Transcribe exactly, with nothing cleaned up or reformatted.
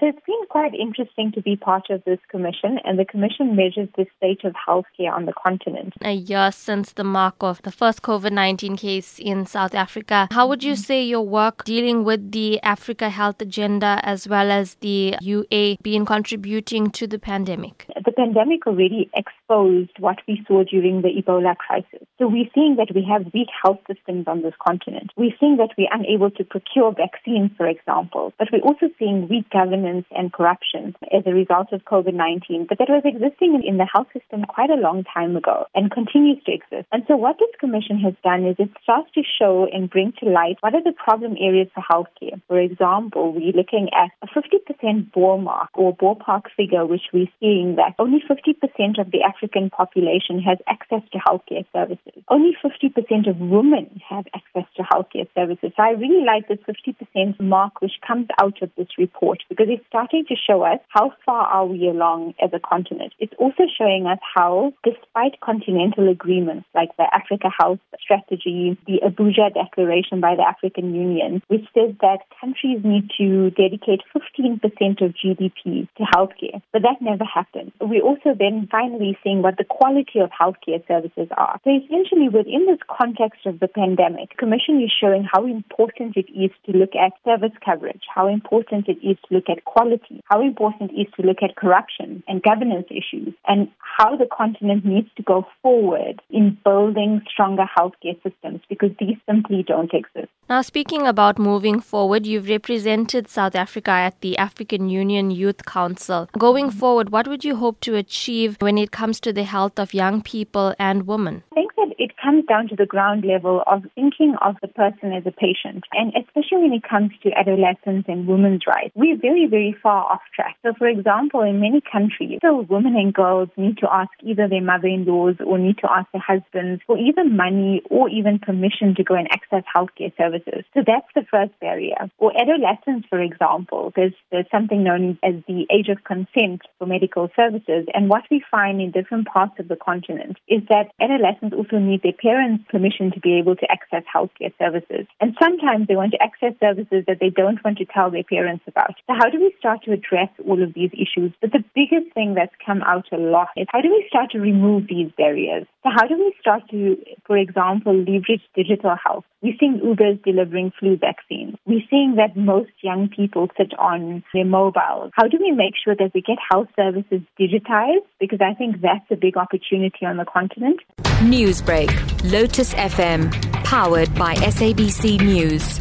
has been quite interesting to be part of this commission, and the commission measures the state of healthcare on the continent. A year since the mark of the first COVID nineteen case in South Africa, how would you say your work dealing with the Africa Health Agenda as well as the U A been contributing to the pandemic? The pandemic already exposed what we saw during the Ebola crisis. So we're seeing that we have weak health systems on this continent. We're seeing that we're unable to procure vaccines, for example, but we're also seeing weak governance and corruption as a result of COVID nineteen. But that was existing in the health system quite a long time ago and continues to exist. And so what this commission has done is it starts to show and bring to light what are the problem areas for healthcare. For example, we're looking at a fifty percent ballpark or ballpark figure, which we're seeing that only fifty percent of the African population has access to healthcare services. Only fifty percent of women have access to healthcare services. So I really like this fifty percent mark which comes out of this report, because it's starting to show us how far are we along as a continent. It's also showing us how, despite continental agreements like the Africa Health Strategy, the Abuja Declaration by the African Union, which says that countries need to dedicate fifteen percent of G D P to healthcare, but that never happened. We're also then finally seeing what the quality of healthcare services are. So essentially, within this context of the pandemic, the Commission is showing how important it is to look at service coverage, how important it is to look at quality, how important it is to look at corruption and governance issues, and how the continent needs to go forward in building stronger healthcare systems, because these simply don't exist. Now, speaking about moving forward, you've represented South Africa at the African Union Youth Council. Going forward, what would you hope to achieve when it comes to the health of young people and women? I think that it comes down to the ground level of thinking of the person as a patient, and especially when it comes to adolescents and women's rights. We're very, very far off track. So, for example, in many countries, still women and girls need to ask either their mother-in-laws or need to ask their husbands for either money or even permission to go and access healthcare services. So that's the first barrier. Or adolescents, for example, there's, there's something known as the age of consent for medical services. And what we find in different parts of the continent is that adolescents also need their parents' permission to be able to access healthcare services. And sometimes they want to access services that they don't want to tell their parents about. So how do we start to address all of these issues? But the biggest thing that's come out a lot is how do we start to remove these barriers? So how do we start to, for example, leverage digital health? We're seeing Ubers delivering flu vaccines. We're seeing that most young people sit on their mobiles. How do we make sure that we get health services digitized? Because I think that's a big opportunity on the continent. Newsbreak, Lotus F M, powered by S A B C News.